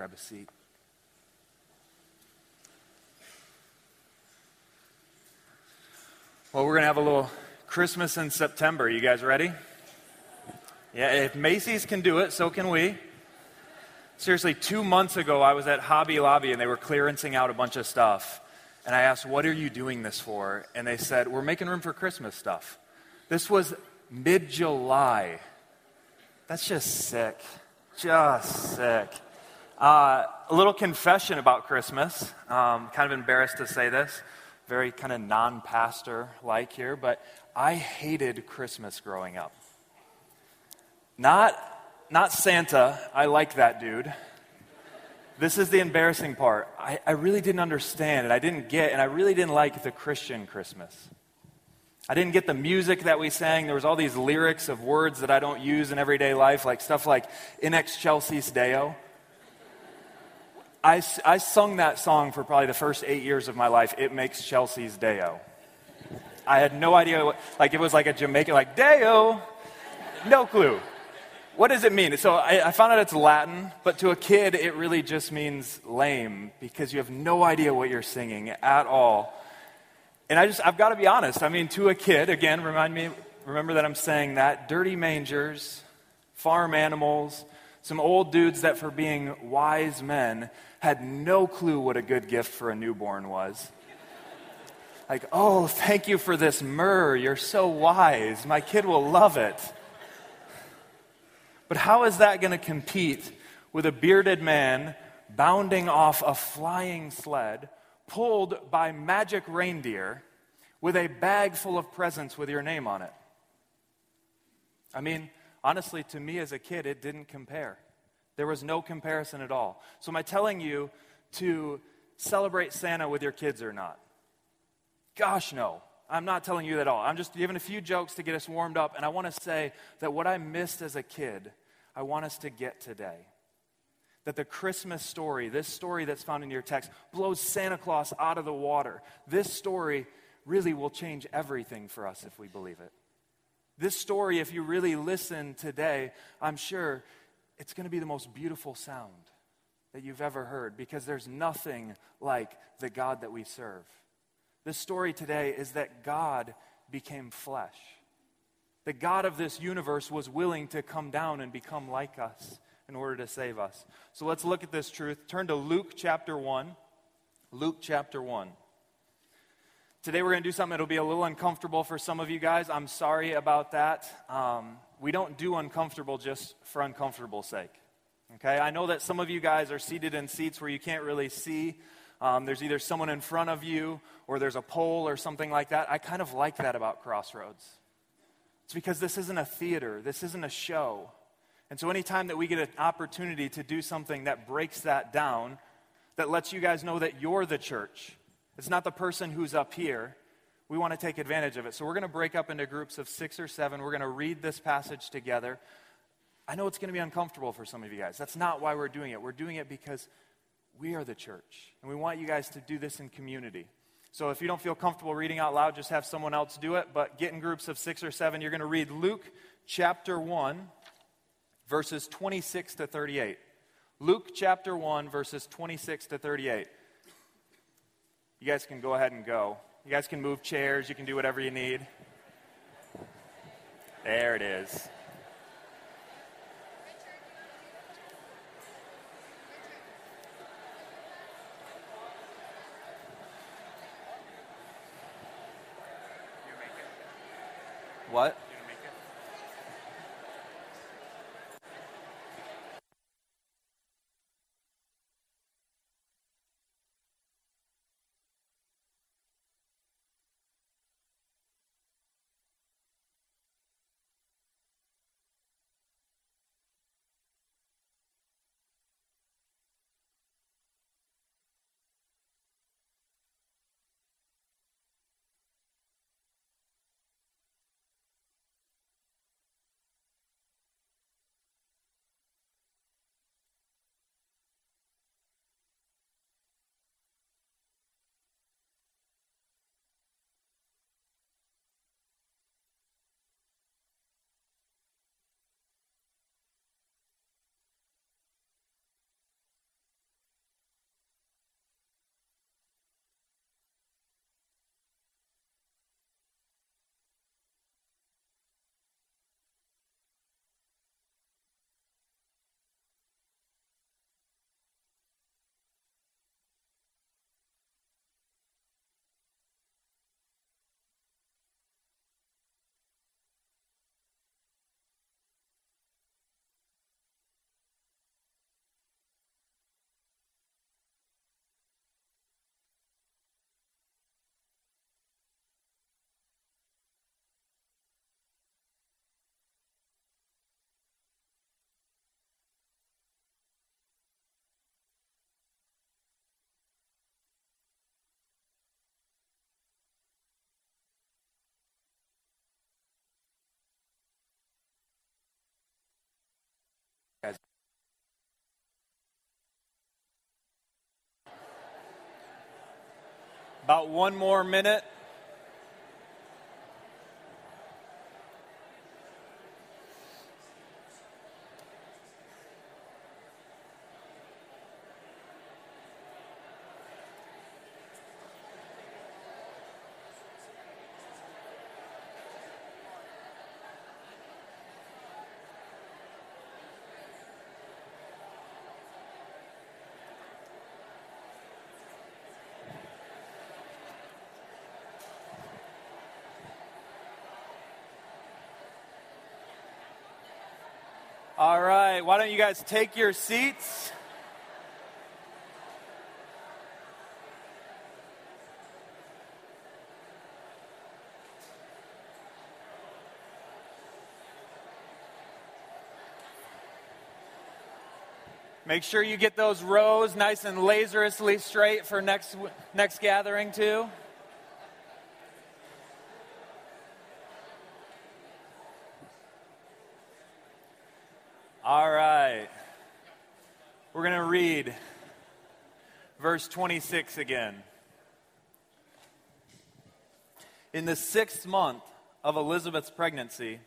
grab a seat. Well, we're going to have a little Christmas in September. You guys ready? Yeah, if Macy's can do it, so can we. Seriously, 2 months ago, I was at Hobby Lobby, and they were clearancing out a bunch of stuff. And I asked, what are you doing this for? And they said, we're making room for Christmas stuff. This was mid-July. That's just sick. Just sick. A little confession about Christmas. Kind of embarrassed to say this. Very kind of non-pastor-like here. But I hated Christmas growing up. Not Santa. I like that dude. This is the embarrassing part. I really didn't understand, and I didn't get, and I really didn't like the Christian Christmas. I didn't get the music that we sang. There was all these lyrics of words that I don't use in everyday life, like stuff like "In Excelsis Deo." I sung that song for probably the first 8 years of my life. It makes Chelsea's Deo. I had no idea what, like it was like a Jamaican, like Deo. No clue. What does it mean? So I found out it's Latin, but to a kid, it really just means lame because you have no idea what you're singing at all. And I've got to be honest. I mean, to a kid, again, remember that I'm saying that, dirty mangers, farm animals, some old dudes that for being wise men had no clue what a good gift for a newborn was. Like, oh, thank you for this myrrh. You're so wise. My kid will love it. But how is that going to compete with a bearded man bounding off a flying sled pulled by magic reindeer with a bag full of presents with your name on it? I mean, honestly, to me as a kid, it didn't compare. There was no comparison at all. So am I telling you to celebrate Santa with your kids or not? Gosh, no. I'm not telling you that at all. I'm just giving a few jokes to get us warmed up, and I want to say that what I missed as a kid, I want us to get today. That the Christmas story, this story that's found in your text, blows Santa Claus out of the water. This story really will change everything for us if we believe it. This story, if you really listen today, I'm sure it's going to be the most beautiful sound that you've ever heard because there's nothing like the God that we serve. The story today is that God became flesh. The God of this universe was willing to come down and become like us in order to save us. So let's look at this truth. Turn to Luke chapter 1. Luke chapter 1. Today we're going to do something that will be a little uncomfortable for some of you guys. I'm sorry about that. We don't do uncomfortable just for uncomfortable's sake. Okay? I know that some of you guys are seated in seats where you can't really see. There's either someone in front of you or there's a pole or something like that. I kind of like that about Crossroads. It's because this isn't a theater. This isn't a show. And so anytime that we get an opportunity to do something that breaks that down, that lets you guys know that you're the church, it's not the person who's up here, we want to take advantage of it. So we're going to break up into groups of 6 or 7. We're going to read this passage together. I know it's going to be uncomfortable for some of you guys. That's not why we're doing it. We're doing it because we are the church, and we want you guys to do this in community. So if you don't feel comfortable reading out loud, just have someone else do it, but get in groups of 6 or 7. You're going to read Luke chapter 1, verses 26 to 38. Luke chapter 1, verses 26 to 38. You guys can go ahead and go. You guys can move chairs. You can do whatever you need. There it is. What? About one more minute. All right, why don't you guys take your seats? Make sure you get those rows nice and laserously straight for next gathering too. All right, we're going to read verse 26 again. In the 6th month of Elizabeth's pregnancy,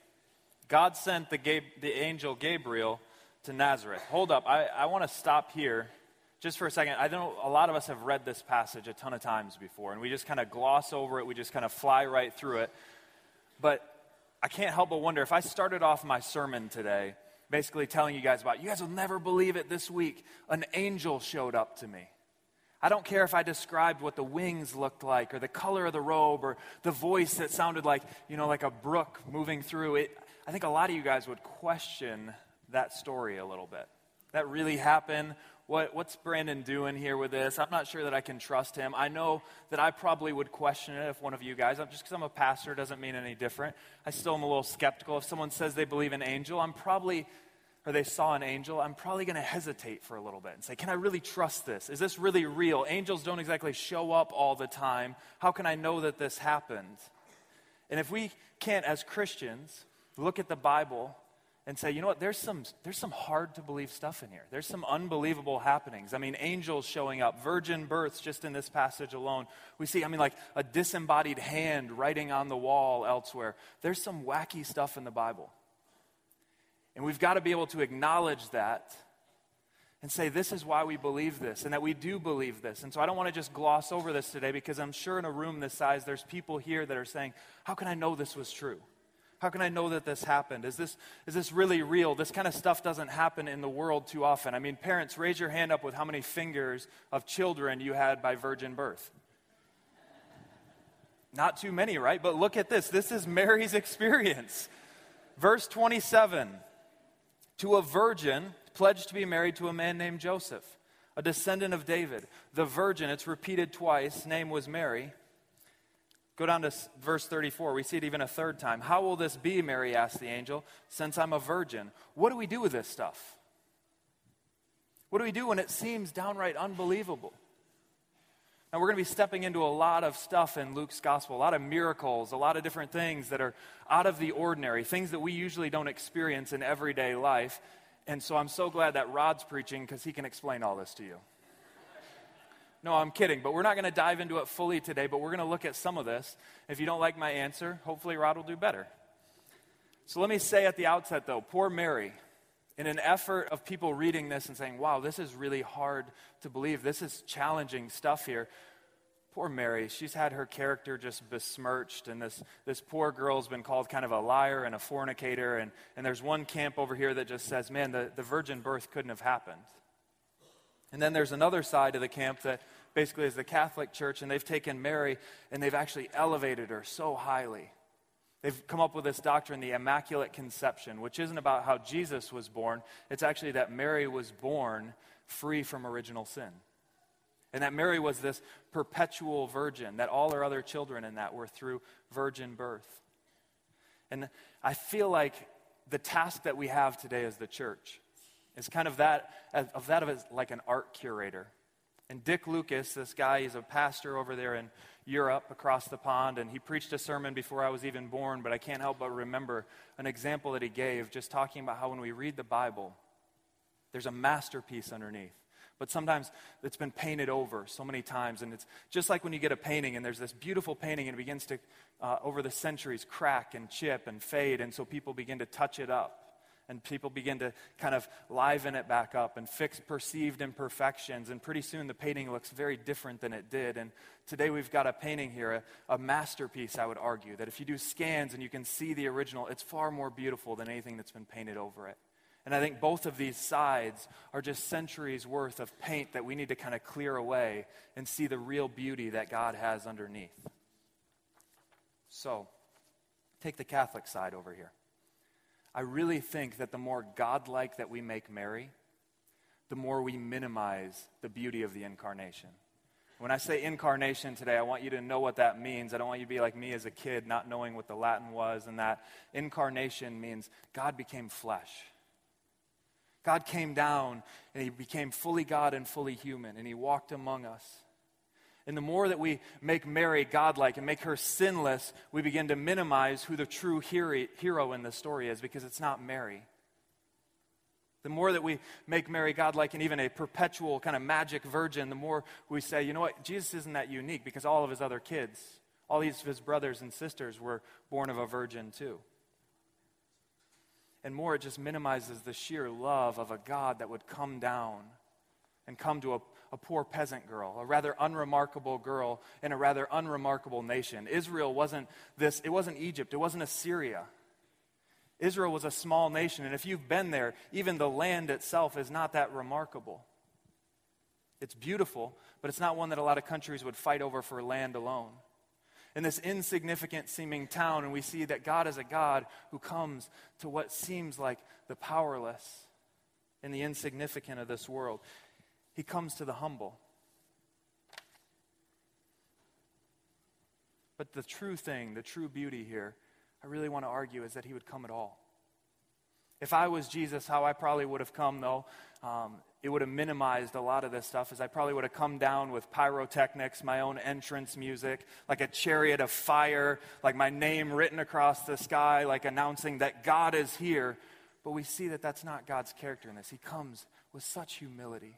God sent the angel Gabriel to Nazareth. Hold up, I want to stop here just for a second. I know a lot of us have read this passage a ton of times before, and we just kind of gloss over it. We just kind of fly right through it. But I can't help but wonder, if I started off my sermon today basically telling you guys about, you guys will never believe it, this week an angel showed up to me. I don't care if I described what the wings looked like or the color of the robe or the voice that sounded like, you know, like a brook moving through it. I think a lot of you guys would question that story a little bit. That really happened? What's Brandon doing here with this? I'm not sure that I can trust him. I know that I probably would question it if one of you guys, just because I'm a pastor doesn't mean any different. I still am a little skeptical. If someone says they believe an angel, or they saw an angel, I'm probably going to hesitate for a little bit and say, can I really trust this? Is this really real? Angels don't exactly show up all the time. How can I know that this happened? And if we can't, as Christians, look at the Bible and say, you know what, there's some hard-to-believe stuff in here. There's some unbelievable happenings. I mean, angels showing up, virgin births just in this passage alone. We see, like a disembodied hand writing on the wall elsewhere. There's some wacky stuff in the Bible. And we've got to be able to acknowledge that and say, this is why we believe this and that we do believe this. And so I don't want to just gloss over this today, because I'm sure in a room this size, there's people here that are saying, how can I know this was true? How can I know that this happened? Is this really real? This kind of stuff doesn't happen in the world too often. Parents, raise your hand up with how many fingers of children you had by virgin birth. Not too many, right? But look at this. This is Mary's experience. Verse 27. To a virgin pledged to be married to a man named Joseph, a descendant of David. The virgin, it's repeated twice, name was Mary. Go down to verse 34. We see it even a third time. How will this be, Mary asked the angel, since I'm a virgin? What do we do with this stuff? What do we do when it seems downright unbelievable? Now, we're going to be stepping into a lot of stuff in Luke's gospel, a lot of miracles, a lot of different things that are out of the ordinary, things that we usually don't experience in everyday life. And so I'm so glad that Rod's preaching, because he can explain all this to you. No, I'm kidding, but we're not going to dive into it fully today, but we're going to look at some of this. If you don't like my answer, hopefully Rod will do better. So let me say at the outset, though, poor Mary, in an effort of people reading this and saying, wow, this is really hard to believe. This is challenging stuff here. Poor Mary, she's had her character just besmirched, and this poor girl's been called kind of a liar and a fornicator, and there's one camp over here that just says, man, the virgin birth couldn't have happened. And then there's another side of the camp that basically is the Catholic Church, and they've taken Mary and they've actually elevated her so highly. They've come up with this doctrine, the Immaculate Conception, which isn't about how Jesus was born. It's actually that Mary was born free from original sin. And that Mary was this perpetual virgin, that all her other children in that were through virgin birth. And I feel like the task that we have today as the church is kind of that as like an art curator. And Dick Lucas, this guy, he's a pastor over there in Europe across the pond, and he preached a sermon before I was even born, but I can't help but remember an example that he gave, just talking about how when we read the Bible, there's a masterpiece underneath. But sometimes it's been painted over so many times. And it's just like when you get a painting and there's this beautiful painting and it begins to, over the centuries, crack and chip and fade. And so people begin to touch it up. And people begin to kind of liven it back up and fix perceived imperfections. And pretty soon the painting looks very different than it did. And today we've got a painting here, a masterpiece, I would argue, that if you do scans and you can see the original, it's far more beautiful than anything that's been painted over it. And I think both of these sides are just centuries worth of paint that we need to kind of clear away and see the real beauty that God has underneath. So, take the Catholic side over here. I really think that the more godlike that we make Mary, the more we minimize the beauty of the incarnation. When I say incarnation today, I want you to know what that means. I don't want you to be like me as a kid, not knowing what the Latin was, and that incarnation means God became flesh. God came down, and he became fully God and fully human, and he walked among us. And the more that we make Mary godlike and make her sinless, we begin to minimize who the true hero in the story is, because it's not Mary. The more that we make Mary godlike and even a perpetual kind of magic virgin, the more we say, you know what, Jesus isn't that unique, because all of his other kids, all of his brothers and sisters were born of a virgin too. And more, it just minimizes the sheer love of a God that would come down and come to a poor peasant girl, a rather unremarkable girl in a rather unremarkable nation. Israel wasn't this, it wasn't Egypt, it wasn't Assyria. Israel was a small nation, and if you've been there, even the land itself is not that remarkable. It's beautiful, but it's not one that a lot of countries would fight over for land alone. In this insignificant seeming town, and we see that God is a God who comes to what seems like the powerless and the insignificant of this world. He comes to the humble. But the true thing, the true beauty here, I really want to argue, is that he would come at all. If I was Jesus, how I probably would have come, though, it would have minimized a lot of this stuff, is I probably would have come down with pyrotechnics, my own entrance music, like a chariot of fire, like my name written across the sky, like announcing that God is here. But we see that that's not God's character in this. He comes with such humility.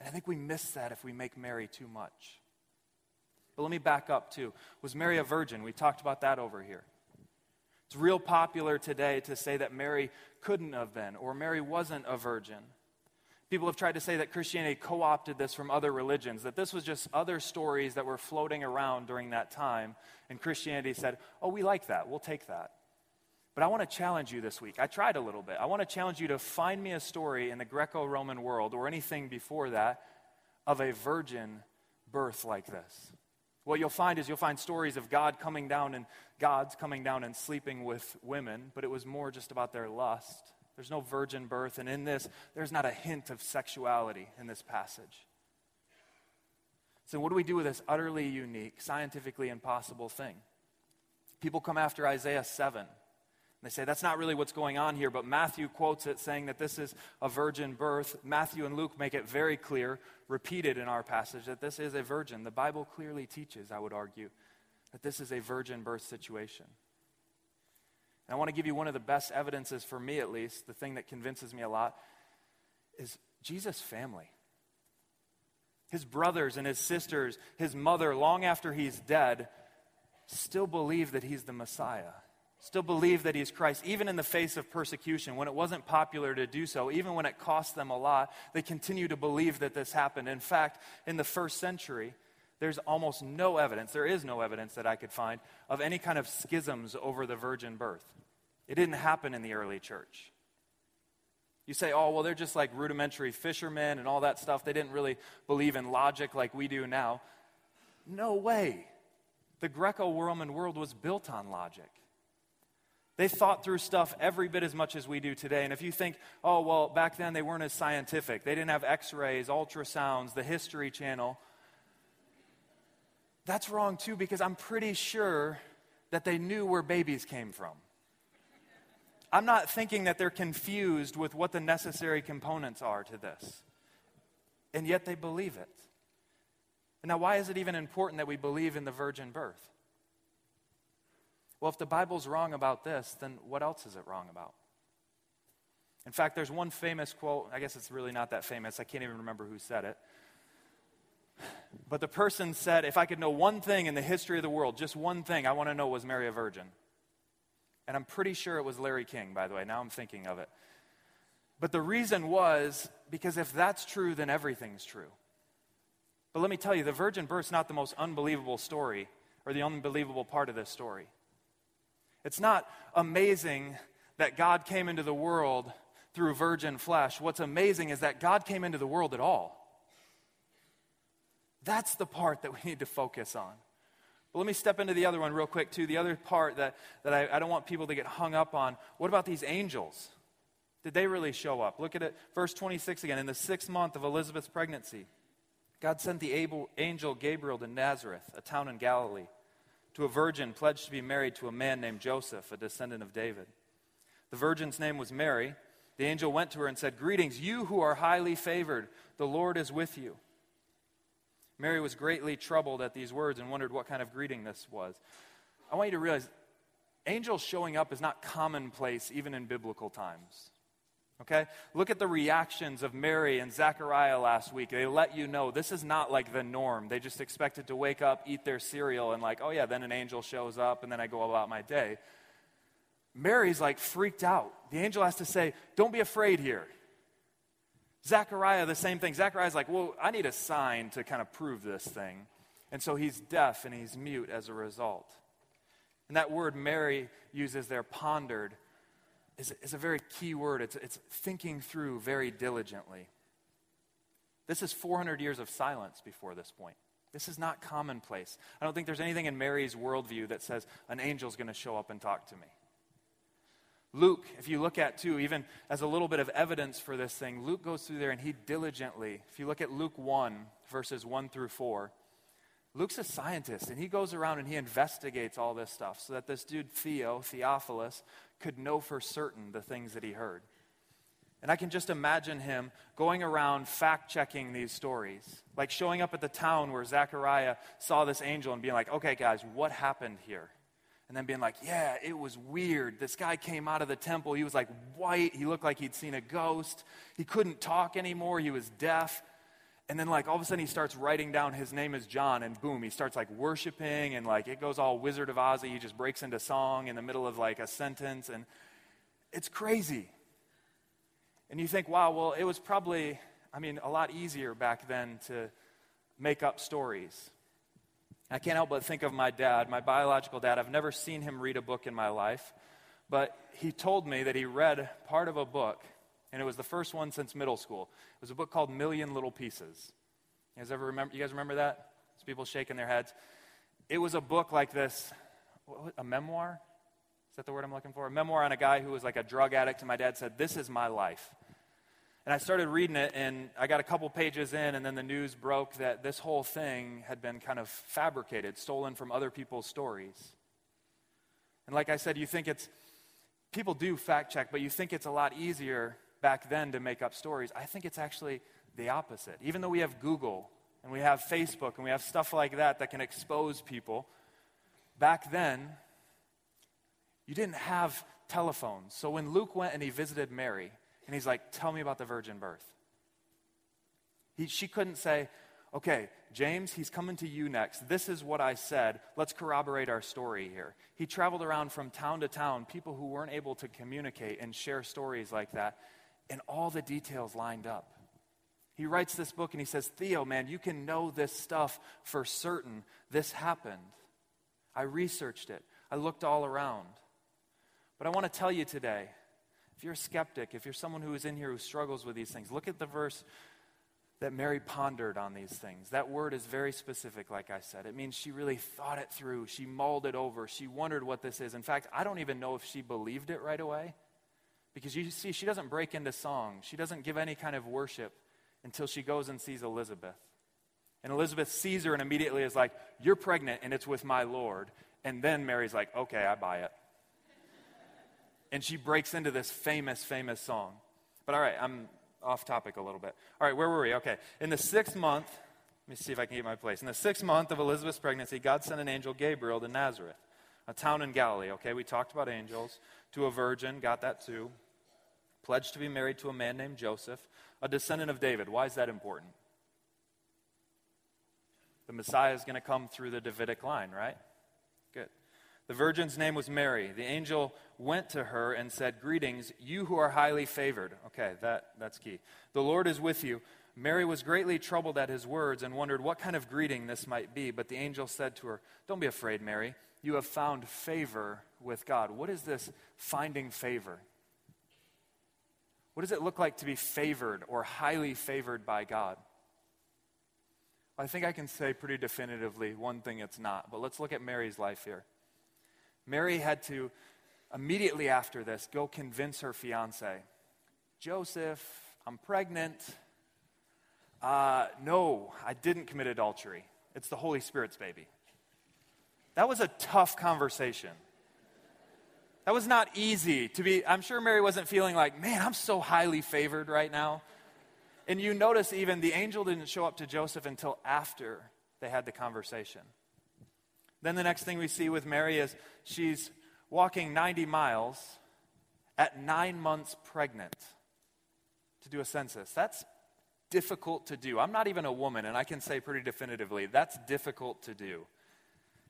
And I think we miss that if we make Mary too much. But let me back up too. Was Mary a virgin? We talked about that over here. It's real popular today to say that Mary couldn't have been, or Mary wasn't a virgin. People have tried to say that Christianity co-opted this from other religions, that this was just other stories that were floating around during that time, and Christianity said, oh, we like that, we'll take that. But I want to challenge you this week. I tried a little bit. I want to challenge you to find me a story in the Greco-Roman world or anything before that of a virgin birth like this. What you'll find is you'll find stories of God coming down and gods coming down and sleeping with women, but it was more just about their lust. There's no virgin birth, and in this, there's not a hint of sexuality in this passage. So what do we do with this utterly unique, scientifically impossible thing? People come after Isaiah 7. They say, that's not really what's going on here, but Matthew quotes it saying that this is a virgin birth. Matthew and Luke make it very clear, repeated in our passage, that this is a virgin. The Bible clearly teaches, I would argue, that this is a virgin birth situation. And I want to give you one of the best evidences, for me at least, the thing that convinces me a lot, is Jesus' family. His brothers and his sisters, his mother, long after he's dead, still believe that he's the Messiah. Still believe that he's Christ, even in the face of persecution, when it wasn't popular to do so, even when it cost them a lot, they continue to believe that this happened. In fact, in the first century, there's almost no evidence, there is no evidence that I could find, of any kind of schisms over the virgin birth. It didn't happen in the early church. You say, oh, well, they're just like rudimentary fishermen and all that stuff. They didn't really believe in logic like we do now. No way. The Greco-Roman world was built on logic. They thought through stuff every bit as much as we do today. And if you think, oh, well, back then they weren't as scientific. They didn't have x-rays, ultrasounds, the History Channel. That's wrong, too, because I'm pretty sure that they knew where babies came from. I'm not thinking that they're confused with what the necessary components are to this. And yet they believe it. And now, why is it even important that we believe in the virgin birth? Well, if the Bible's wrong about this, then what else is it wrong about? In fact, there's one famous quote. I guess it's really not that famous. I can't even remember who said it. But the person said, if I could know one thing in the history of the world, just one thing I want to know, was Mary a virgin? And I'm pretty sure it was Larry King, by the way. Now I'm thinking of it. But the reason was because if that's true, then everything's true. But let me tell you, the virgin birth's not the most unbelievable story or the unbelievable part of this story. It's not amazing that God came into the world through virgin flesh. What's amazing is that God came into the world at all. That's the part that we need to focus on. But let me step into the other one real quick, too. The other part that I don't want people to get hung up on. What about these angels? Did they really show up? Look at it, verse 26 again. In the sixth month of Elizabeth's pregnancy, God sent the angel Gabriel to Nazareth, a town in Galilee, to a virgin pledged to be married to a man named Joseph, a descendant of David. The virgin's name was Mary. The angel went to her and said, "Greetings, you who are highly favored. The Lord is with you." Mary was greatly troubled at these words and wondered what kind of greeting this was. I want you to realize, angels showing up is not commonplace even in biblical times. Okay? Look at the reactions of Mary and Zechariah last week. They let you know this is not like the norm. They just expected to wake up, eat their cereal, and like, oh yeah, then an angel shows up, and then I go about my day. Mary's like freaked out. The angel has to say, don't be afraid here. Zechariah, the same thing. Zechariah's like, well, I need a sign to kind of prove this thing. And so he's deaf and he's mute as a result. And that word Mary uses there, pondered, is a very key word. It's thinking through very diligently. This is 400 years of silence before this point. This is not commonplace. I don't think there's anything in Mary's worldview that says an angel's going to show up and talk to me. Luke, if you look at too, even as a little bit of evidence for this thing, Luke goes through there and he diligently, if you look at Luke 1, verses 1 through 4, Luke's a scientist, and he goes around and he investigates all this stuff so that this dude Theophilus, could know for certain the things that he heard. And I can just imagine him going around fact-checking these stories, like showing up at the town where Zechariah saw this angel and being like, okay, guys, what happened here? And then being like, yeah, it was weird. This guy came out of the temple. He was like white. He looked like he'd seen a ghost. He couldn't talk anymore. He was deaf. And then like all of a sudden he starts writing down his name is John, and boom, he starts like worshiping, and like it goes all Wizard of Oz. He just breaks into song in the middle of like a sentence, and it's crazy. And you think, wow, well, it was probably, a lot easier back then to make up stories. I can't help but think of my dad, my biological dad. I've never seen him read a book in my life, but he told me that he read part of a book, and it was the first one since middle school. It was a book called Million Little Pieces. You guys remember that? There's people shaking their heads. It was a book like this, a memoir? Is that the word I'm looking for? A memoir on a guy who was like a drug addict, and my dad said, this is my life. And I started reading it, and I got a couple pages in, and then the news broke that this whole thing had been kind of fabricated, stolen from other people's stories. And like I said, you think it's, people do fact check, but you think it's a lot easier back then to make up stories. I think it's actually the opposite. Even though we have Google, and we have Facebook, and we have stuff like that can expose people, back then, you didn't have telephones. So when Luke went and he visited Mary, and he's like, tell me about the virgin birth. She couldn't say, okay, James, he's coming to you next. This is what I said. Let's corroborate our story here. He traveled around from town to town, people who weren't able to communicate and share stories like that, and all the details lined up. He writes this book and he says, Theo, man, you can know this stuff for certain. This happened. I researched it. I looked all around. But I want to tell you today, if you're a skeptic, if you're someone who is in here who struggles with these things, look at the verse that Mary pondered on these things. That word is very specific, like I said. It means she really thought it through. She mulled it over. She wondered what this is. In fact, I don't even know if she believed it right away, because you see, she doesn't break into song. She doesn't give any kind of worship until she goes and sees Elizabeth. And Elizabeth sees her and immediately is like, you're pregnant and it's with my Lord. And then Mary's like, okay, I buy it. And she breaks into this famous, famous song. But all right, I'm off topic a little bit. All right, where were we? Okay, in the sixth month, let me see if I can get my place. In the sixth month of Elizabeth's pregnancy, God sent an angel, Gabriel, to Nazareth, a town in Galilee. Okay, we talked about angels, to a virgin, got that too. pledged to be married to a man named Joseph, a descendant of David. Why is that important? The Messiah is going to come through the Davidic line, right? Good. The virgin's name was Mary. The angel went to her and said, "Greetings, you who are highly favored." Okay, that's key. "The Lord is with you." Mary was greatly troubled at his words and wondered what kind of greeting this might be. But the angel said to her, "Don't be afraid, Mary. You have found favor with God." What is this finding favor? What does it look like to be favored or highly favored by God? I think I can say pretty definitively one thing it's not, but let's look at Mary's life here. Mary had to, immediately after this, go convince her fiancé, "Joseph, I'm pregnant. No, I didn't commit adultery. It's the Holy Spirit's baby." That was a tough conversation. That was not easy to be. I'm sure Mary wasn't feeling like, "Man, I'm so highly favored right now." And you notice even the angel didn't show up to Joseph until after they had the conversation. Then the next thing we see with Mary is she's walking 90 miles at 9 months pregnant to do a census. That's difficult to do. I'm not even a woman, and I can say pretty definitively, that's difficult to do.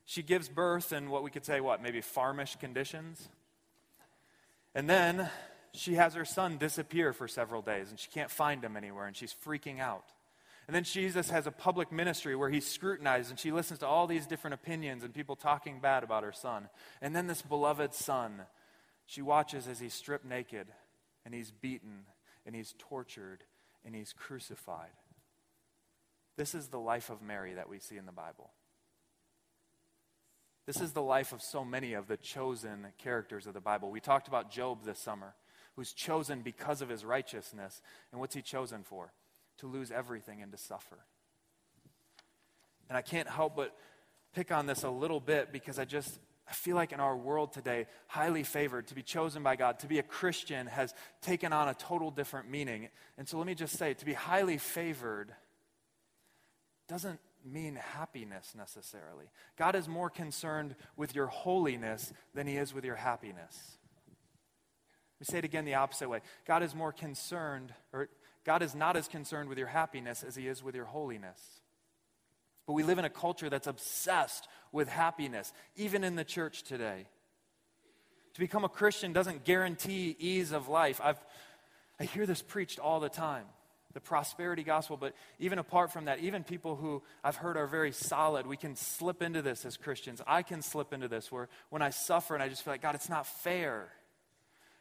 She gives birth in what we could say, maybe farmish conditions. And then she has her son disappear for several days, and she can't find him anywhere, and she's freaking out. And then Jesus has a public ministry where he's scrutinized, and she listens to all these different opinions and people talking bad about her son. And then this beloved son, she watches as he's stripped naked, and he's beaten, and he's tortured, and he's crucified. This is the life of Mary that we see in the Bible. This is the life of so many of the chosen characters of the Bible. We talked about Job this summer, who's chosen because of his righteousness. And what's he chosen for? To lose everything and to suffer. And I can't help but pick on this a little bit because I feel like in our world today, highly favored, to be chosen by God, to be a Christian has taken on a total different meaning. And so let me just say, to be highly favored doesn't mean happiness necessarily. God is more concerned with your holiness than he is with your happiness. Let me say it again the opposite way. God is not as concerned with your happiness as he is with your holiness. But we live in a culture that's obsessed with happiness, even in the church today. To become a Christian doesn't guarantee ease of life. I hear this preached all the time, the prosperity gospel, but even apart from that, even people who I've heard are very solid, we can slip into this as Christians. I can slip into this where when I suffer and I just feel like, God, it's not fair.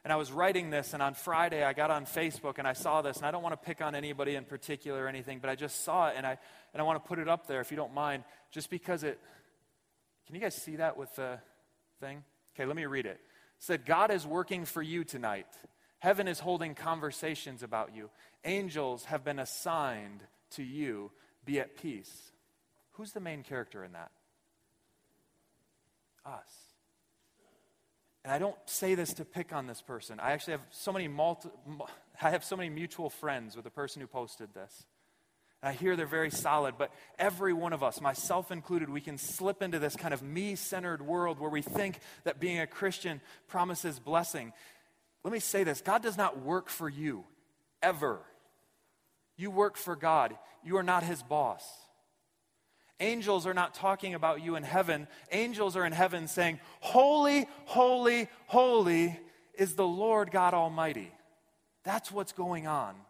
And I was writing this, and on Friday I got on Facebook and I saw this, and I don't want to pick on anybody in particular or anything, but I just saw it, and I want to put it up there if you don't mind, just because it, can you guys see that with the thing? Okay, let me read it. It said, "God is working for you tonight. Heaven is holding conversations about you. Angels have been assigned to you. Be at peace." Who's the main character in that? Us. And I don't say this to pick on this person. I actually have so many mutual friends with the person who posted this. And I hear they're very solid, but every one of us, myself included, we can slip into this kind of me-centered world where we think that being a Christian promises blessing. Let me say this. God does not work for you, ever. You work for God. You are not his boss. Angels are not talking about you in heaven. Angels are in heaven saying, "Holy, holy, holy is the Lord God Almighty." That's what's going on.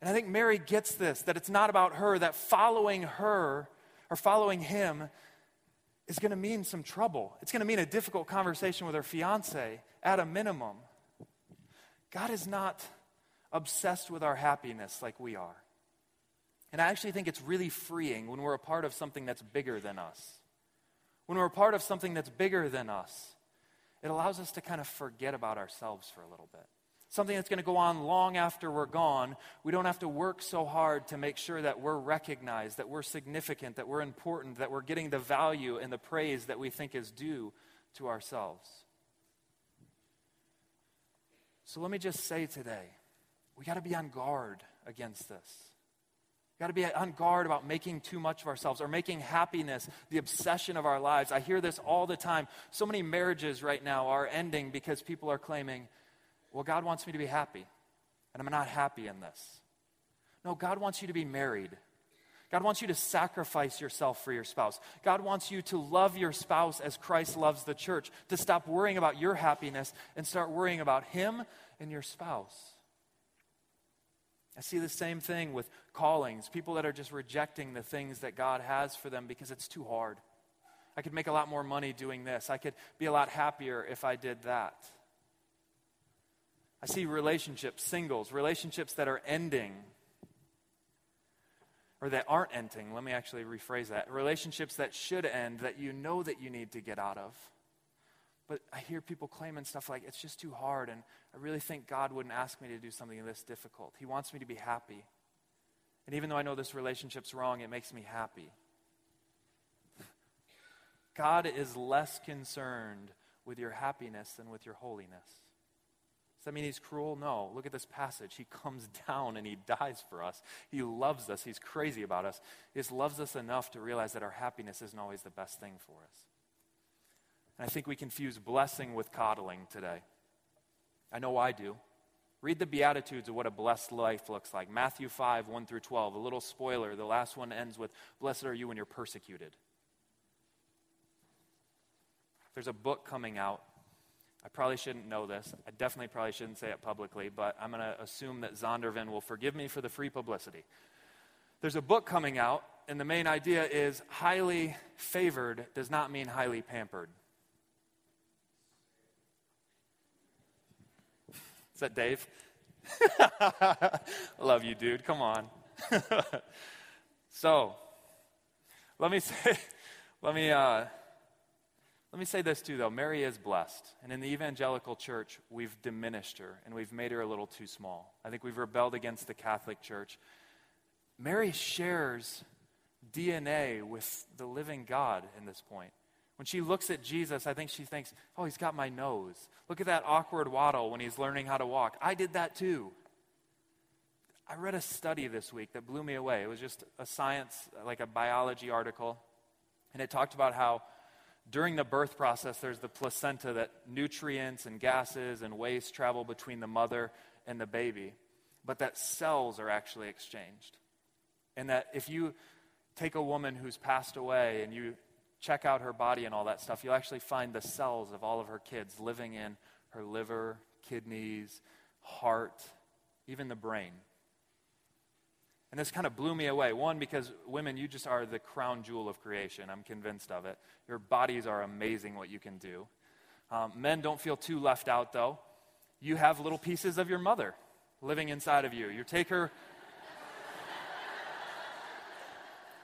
And I think Mary gets this, that it's not about her, that following her or following him is going to mean some trouble. It's going to mean a difficult conversation with her fiancé at a minimum. God is not obsessed with our happiness like we are. And I actually think it's really freeing when we're a part of something that's bigger than us. When we're a part of something that's bigger than us, it allows us to kind of forget about ourselves for a little bit. Something that's going to go on long after we're gone. We don't have to work so hard to make sure that we're recognized, that we're significant, that we're important, that we're getting the value and the praise that we think is due to ourselves. So let me just say today, we got to be on guard against this. Got to be on guard about making too much of ourselves or making happiness the obsession of our lives. I hear this all the time. So many marriages right now are ending because people are claiming, well, God wants me to be happy, and I'm not happy in this. No, God wants you to be married. God wants you to sacrifice yourself for your spouse. God wants you to love your spouse as Christ loves the church, to stop worrying about your happiness and start worrying about him and your spouse. I see the same thing with callings, people that are just rejecting the things that God has for them because it's too hard. I could make a lot more money doing this. I could be a lot happier if I did that. I see relationships, singles, relationships that are ending. Or that aren't ending. Let me actually rephrase that. Relationships that should end, that you know that you need to get out of. But I hear people claiming stuff like, it's just too hard, and I really think God wouldn't ask me to do something this difficult. He wants me to be happy. And even though I know this relationship's wrong, it makes me happy. God is less concerned with your happiness than with your holiness. Does that mean he's cruel? No. Look at this passage. He comes down and he dies for us. He loves us. He's crazy about us. He just loves us enough to realize that our happiness isn't always the best thing for us. And I think we confuse blessing with coddling today. I know I do. Read the Beatitudes of what a blessed life looks like. Matthew 5, 1 through 12. A little spoiler. The last one ends with, blessed are you when you're persecuted. There's a book coming out. I probably shouldn't know this. I definitely probably shouldn't say it publicly, but I'm going to assume that Zondervan will forgive me for the free publicity. There's a book coming out, and the main idea is highly favored does not mean highly pampered. Is that Dave? I love you, dude. Come on. So, let me say this too, though. Mary is blessed. And in the evangelical church, we've diminished her and we've made her a little too small. I think we've rebelled against the Catholic Church. Mary shares DNA with the living God in this point. When she looks at Jesus, I think she thinks, oh, he's got my nose. Look at that awkward waddle when he's learning how to walk. I did that too. I read a study this week that blew me away. It was just a science, like a biology article. And it talked about how during the birth process, there's the placenta that nutrients and gases and waste travel between the mother and the baby, but that cells are actually exchanged. And that if you take a woman who's passed away and you check out her body and all that stuff, you'll actually find the cells of all of her kids living in her liver, kidneys, heart, even the brain. And this kind of blew me away. One, because women, you just are the crown jewel of creation. I'm convinced of it. Your bodies are amazing what you can do. Men, don't feel too left out, though. You have little pieces of your mother living inside of you. You take her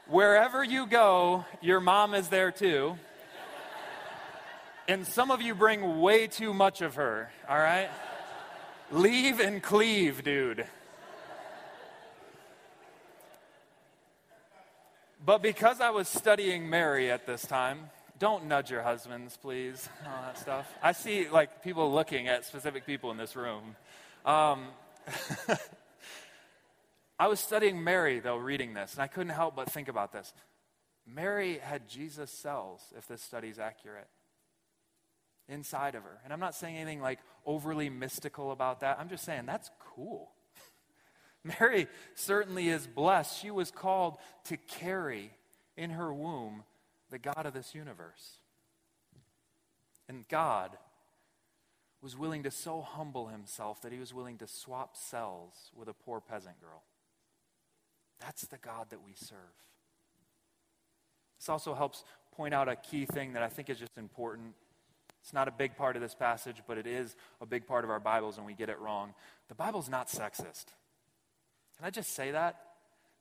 wherever you go, your mom is there, too. And some of you bring way too much of her, all right? Leave and cleave, dude. But because I was studying Mary at this time, don't nudge your husbands, please, all that stuff. I see, like, people looking at specific people in this room. I was studying Mary, though, reading this, and I couldn't help but think about this. Mary had Jesus' cells, if this study's accurate, inside of her. And I'm not saying anything, like, overly mystical about that. I'm just saying that's cool. Mary certainly is blessed. She was called to carry in her womb the God of this universe. And God was willing to so humble himself that he was willing to swap cells with a poor peasant girl. That's the God that we serve. This also helps point out a key thing that I think is just important. It's not a big part of this passage, but it is a big part of our Bibles, and we get it wrong. The Bible's not sexist. Can I just say that?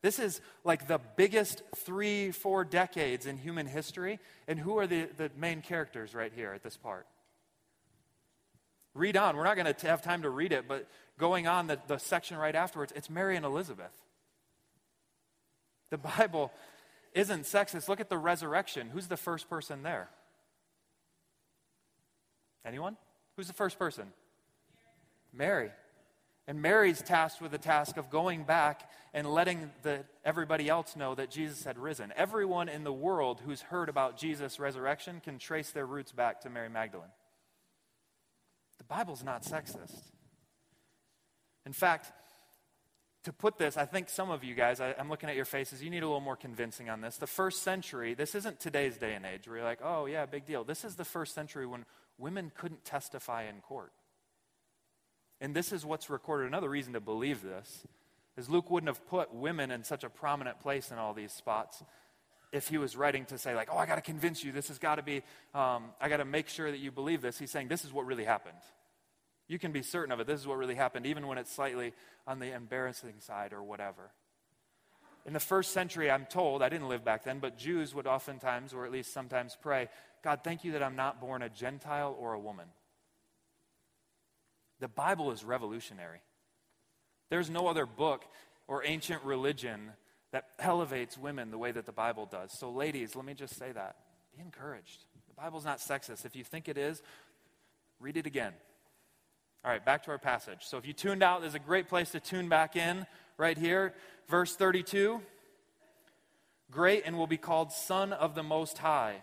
This is like the biggest 3-4 decades in human history. And who are the main characters right here at this part? Read on. We're not going to have time to read it, but going on the section right afterwards, it's Mary and Elizabeth. The Bible isn't sexist. Look at the resurrection. Who's the first person there? Anyone? Who's the first person? Mary. And Mary's tasked with the task of going back and letting everybody else know that Jesus had risen. Everyone in the world who's heard about Jesus' resurrection can trace their roots back to Mary Magdalene. The Bible's not sexist. In fact, to put this, I think some of you guys, I'm looking at your faces, you need a little more convincing on this. The first century, this isn't today's day and age where you're like, oh yeah, big deal. This is the first century when women couldn't testify in court. And this is what's recorded. Another reason to believe this is Luke wouldn't have put women in such a prominent place in all these spots if he was writing to say like, oh, I got to convince you. This has got to be, I got to make sure that you believe this. He's saying this is what really happened. You can be certain of it. This is what really happened, even when it's slightly on the embarrassing side or whatever. In the first century, I'm told, I didn't live back then, but Jews would oftentimes, or at least sometimes, pray, God, thank you that I'm not born a Gentile or a woman. The Bible is revolutionary. There's no other book or ancient religion that elevates women the way that the Bible does. So ladies, let me just say that. Be encouraged. The Bible's not sexist. If you think it is, read it again. All right, back to our passage. So if you tuned out, there's a great place to tune back in right here. Verse 32, great and will be called Son of the Most High.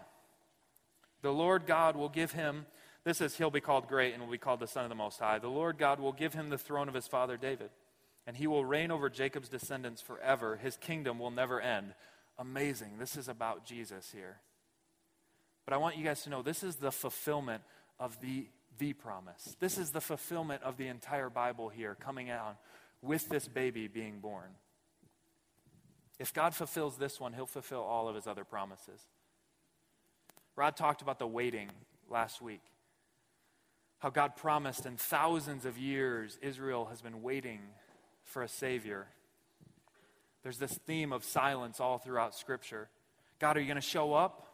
The Lord God will give him, this is he'll be called great and will be called the Son of the Most High. The Lord God will give him the throne of his father David, and he will reign over Jacob's descendants forever. His kingdom will never end. Amazing. This is about Jesus here. But I want you guys to know this is the fulfillment of the promise. This is the fulfillment of the entire Bible here coming out with this baby being born. If God fulfills this one, he'll fulfill all of his other promises. Rod talked about the waiting last week. How God promised in thousands of years, Israel has been waiting for a Savior. There's this theme of silence all throughout Scripture. God, are you going to show up?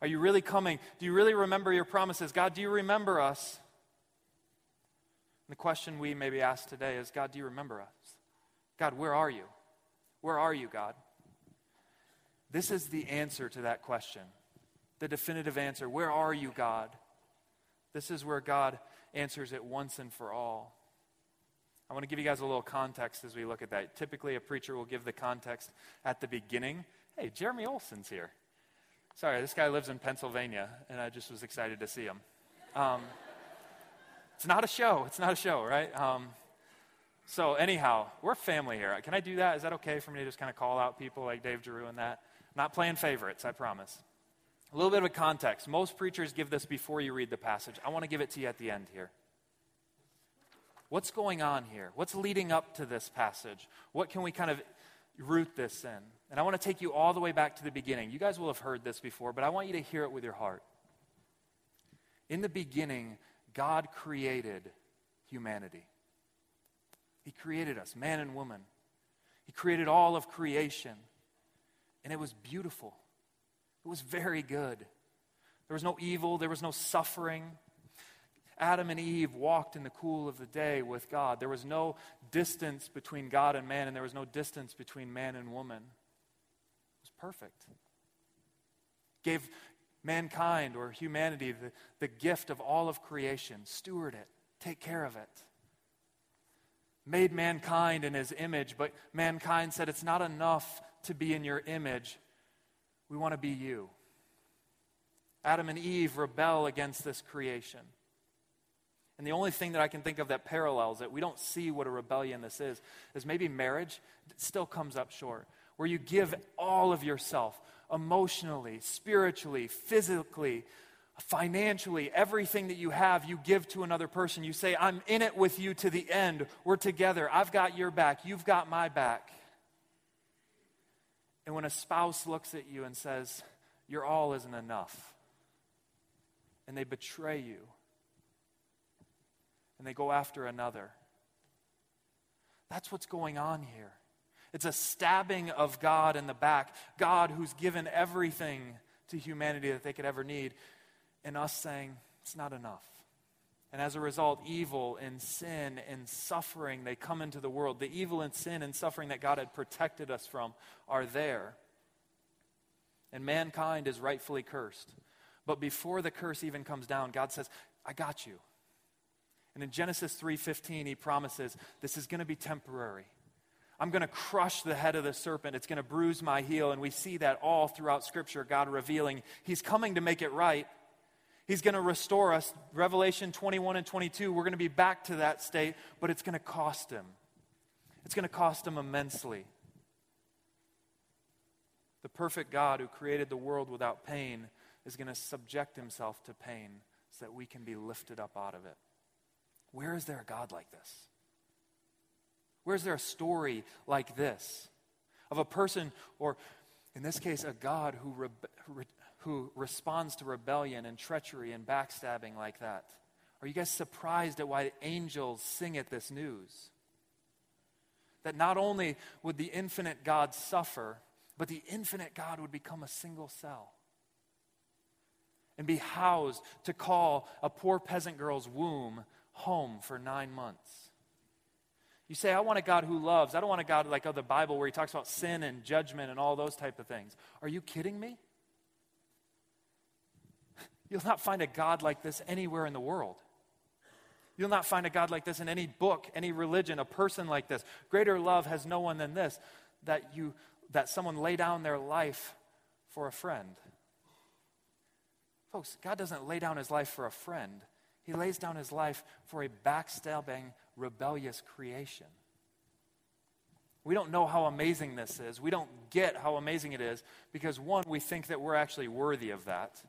Are you really coming? Do you really remember your promises? God, do you remember us? And the question we maybe ask today is, God, do you remember us? God, where are you? Where are you, God? This is the answer to that question, the definitive answer. Where are you, God? This is where God answers it once and for all. I want to give you guys a little context as we look at that. Typically, a preacher will give the context at the beginning. Hey, Jeremy Olson's here. Sorry, this guy lives in Pennsylvania, and I just was excited to see him. It's not a show, right? So anyhow, we're family here. Can I do that? Is that okay for me to just kind of call out people like Dave Giroux and that? Not playing favorites, I promise. A little bit of a context. Most preachers give this before you read the passage. I want to give it to you at the end here. What's going on here? What's leading up to this passage? What can we kind of root this in? And I want to take you all the way back to the beginning. You guys will have heard this before, but I want you to hear it with your heart. In the beginning, God created humanity. He created us, man and woman. He created all of creation. And it was beautiful. It was very good. There was no evil. There was no suffering. Adam and Eve walked in the cool of the day with God. There was no distance between God and man, and there was no distance between man and woman. It was perfect. Gave mankind or humanity the gift of all of creation. Steward it. Take care of it. Made mankind in his image, but mankind said it's not enough to be in your image. We want to be you. Adam and Eve rebel against this creation. And the only thing that I can think of that parallels it, we don't see what a rebellion this is maybe marriage still comes up short, where you give all of yourself, emotionally, spiritually, physically, financially, everything that you have, you give to another person. You say, I'm in it with you to the end. We're together. I've got your back. You've got my back. And when a spouse looks at you and says, your all isn't enough, and they betray you, and they go after another. That's what's going on here. It's a stabbing of God in the back. God who's given everything to humanity that they could ever need. And us saying, it's not enough. And as a result, evil and sin and suffering, they come into the world. The evil and sin and suffering that God had protected us from are there. And mankind is rightfully cursed. But before the curse even comes down, God says, I got you. And in Genesis 3:15, he promises, this is going to be temporary. I'm going to crush the head of the serpent. It's going to bruise my heel. And we see that all throughout Scripture, God revealing he's coming to make it right. He's going to restore us. Revelation 21 and 22, we're going to be back to that state, but it's going to cost him. It's going to cost him immensely. The perfect God who created the world without pain is going to subject himself to pain so that we can be lifted up out of it. Where is there a God like this? Where is there a story like this of a person, or in this case, a God who responds to rebellion and treachery and backstabbing like that? Are you guys surprised at why angels sing at this news? That not only would the infinite God suffer, but the infinite God would become a single cell and be housed to call a poor peasant girl's womb home for 9 months. You say, I want a God who loves. I don't want a God like the Bible where he talks about sin and judgment and all those type of things. Are you kidding me? You'll not find a God like this anywhere in the world. You'll not find a God like this in any book, any religion, a person like this. Greater love has no one than this, that someone lay down their life for a friend. Folks, God doesn't lay down his life for a friend. He lays down his life for a backstabbing, rebellious creation. We don't know how amazing this is. We don't get how amazing it is because, one, we think that we're actually worthy of that.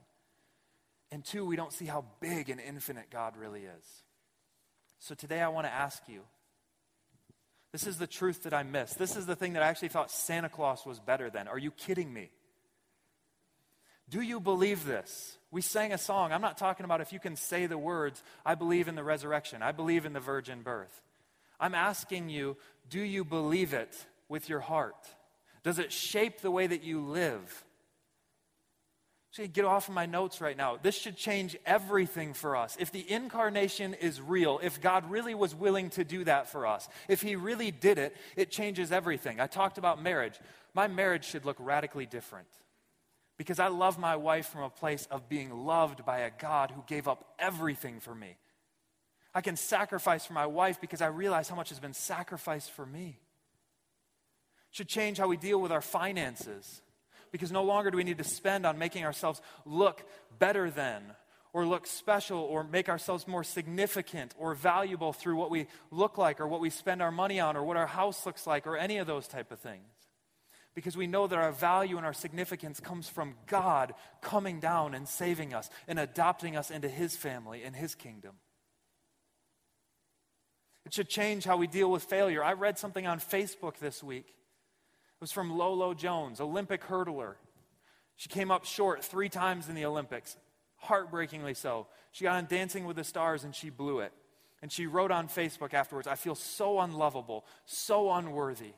And two, we don't see how big and infinite God really is. So today I want to ask you, this is the truth that I missed. This is the thing that I actually thought Santa Claus was better than. Are you kidding me? Do you believe this? We sang a song. I'm not talking about if you can say the words, I believe in the resurrection. I believe in the virgin birth. I'm asking you, do you believe it with your heart? Does it shape the way that you live? So get off of my notes right now. This should change everything for us. If the incarnation is real, if God really was willing to do that for us, if he really did it, it changes everything. I talked about marriage. My marriage should look radically different because I love my wife from a place of being loved by a God who gave up everything for me. I can sacrifice for my wife because I realize how much has been sacrificed for me. It should change how we deal with our finances. Because no longer do we need to spend on making ourselves look better than or look special or make ourselves more significant or valuable through what we look like or what we spend our money on or what our house looks like or any of those type of things. Because we know that our value and our significance comes from God coming down and saving us and adopting us into his family and his kingdom. It should change how we deal with failure. I read something on Facebook this week. It was from Lolo Jones, Olympic hurdler. She came up short 3 times in the Olympics, heartbreakingly so. She got on Dancing with the Stars and she blew it. And she wrote on Facebook afterwards, I feel so unlovable, so unworthy,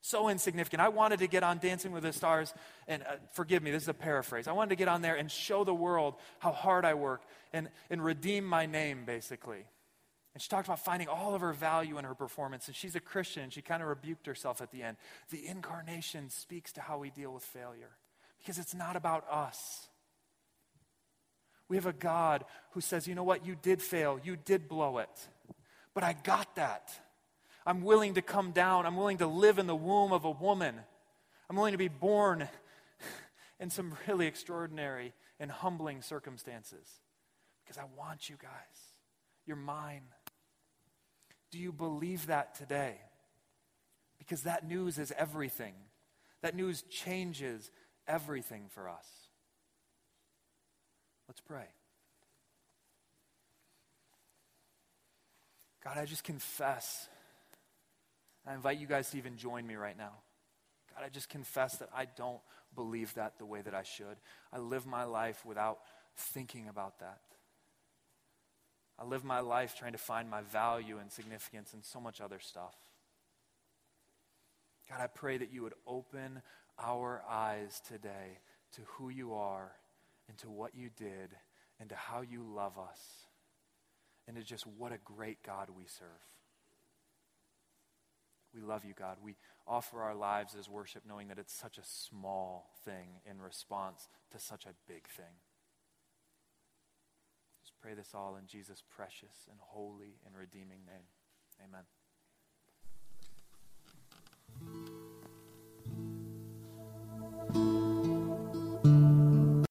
so insignificant. I wanted to get on Dancing with the Stars, and forgive me, this is a paraphrase. I wanted to get on there and show the world how hard I work and redeem my name, basically. And she talked about finding all of her value in her performance. And she's a Christian. She kind of rebuked herself at the end. The incarnation speaks to how we deal with failure. Because it's not about us. We have a God who says, you know what? You did fail. You did blow it. But I got that. I'm willing to come down. I'm willing to live in the womb of a woman. I'm willing to be born in some really extraordinary and humbling circumstances. Because I want you guys. You're mine. Do you believe that today? Because that news is everything. That news changes everything for us. Let's pray. God, I just confess. I invite you guys to even join me right now. God, I just confess that I don't believe that the way that I should. I live my life without thinking about that. I live my life trying to find my value and significance and so much other stuff. God, I pray that you would open our eyes today to who you are and to what you did and to how you love us and to just what a great God we serve. We love you, God. We offer our lives as worship knowing that it's such a small thing in response to such a big thing. Pray this all in Jesus' precious and holy and redeeming name. Amen.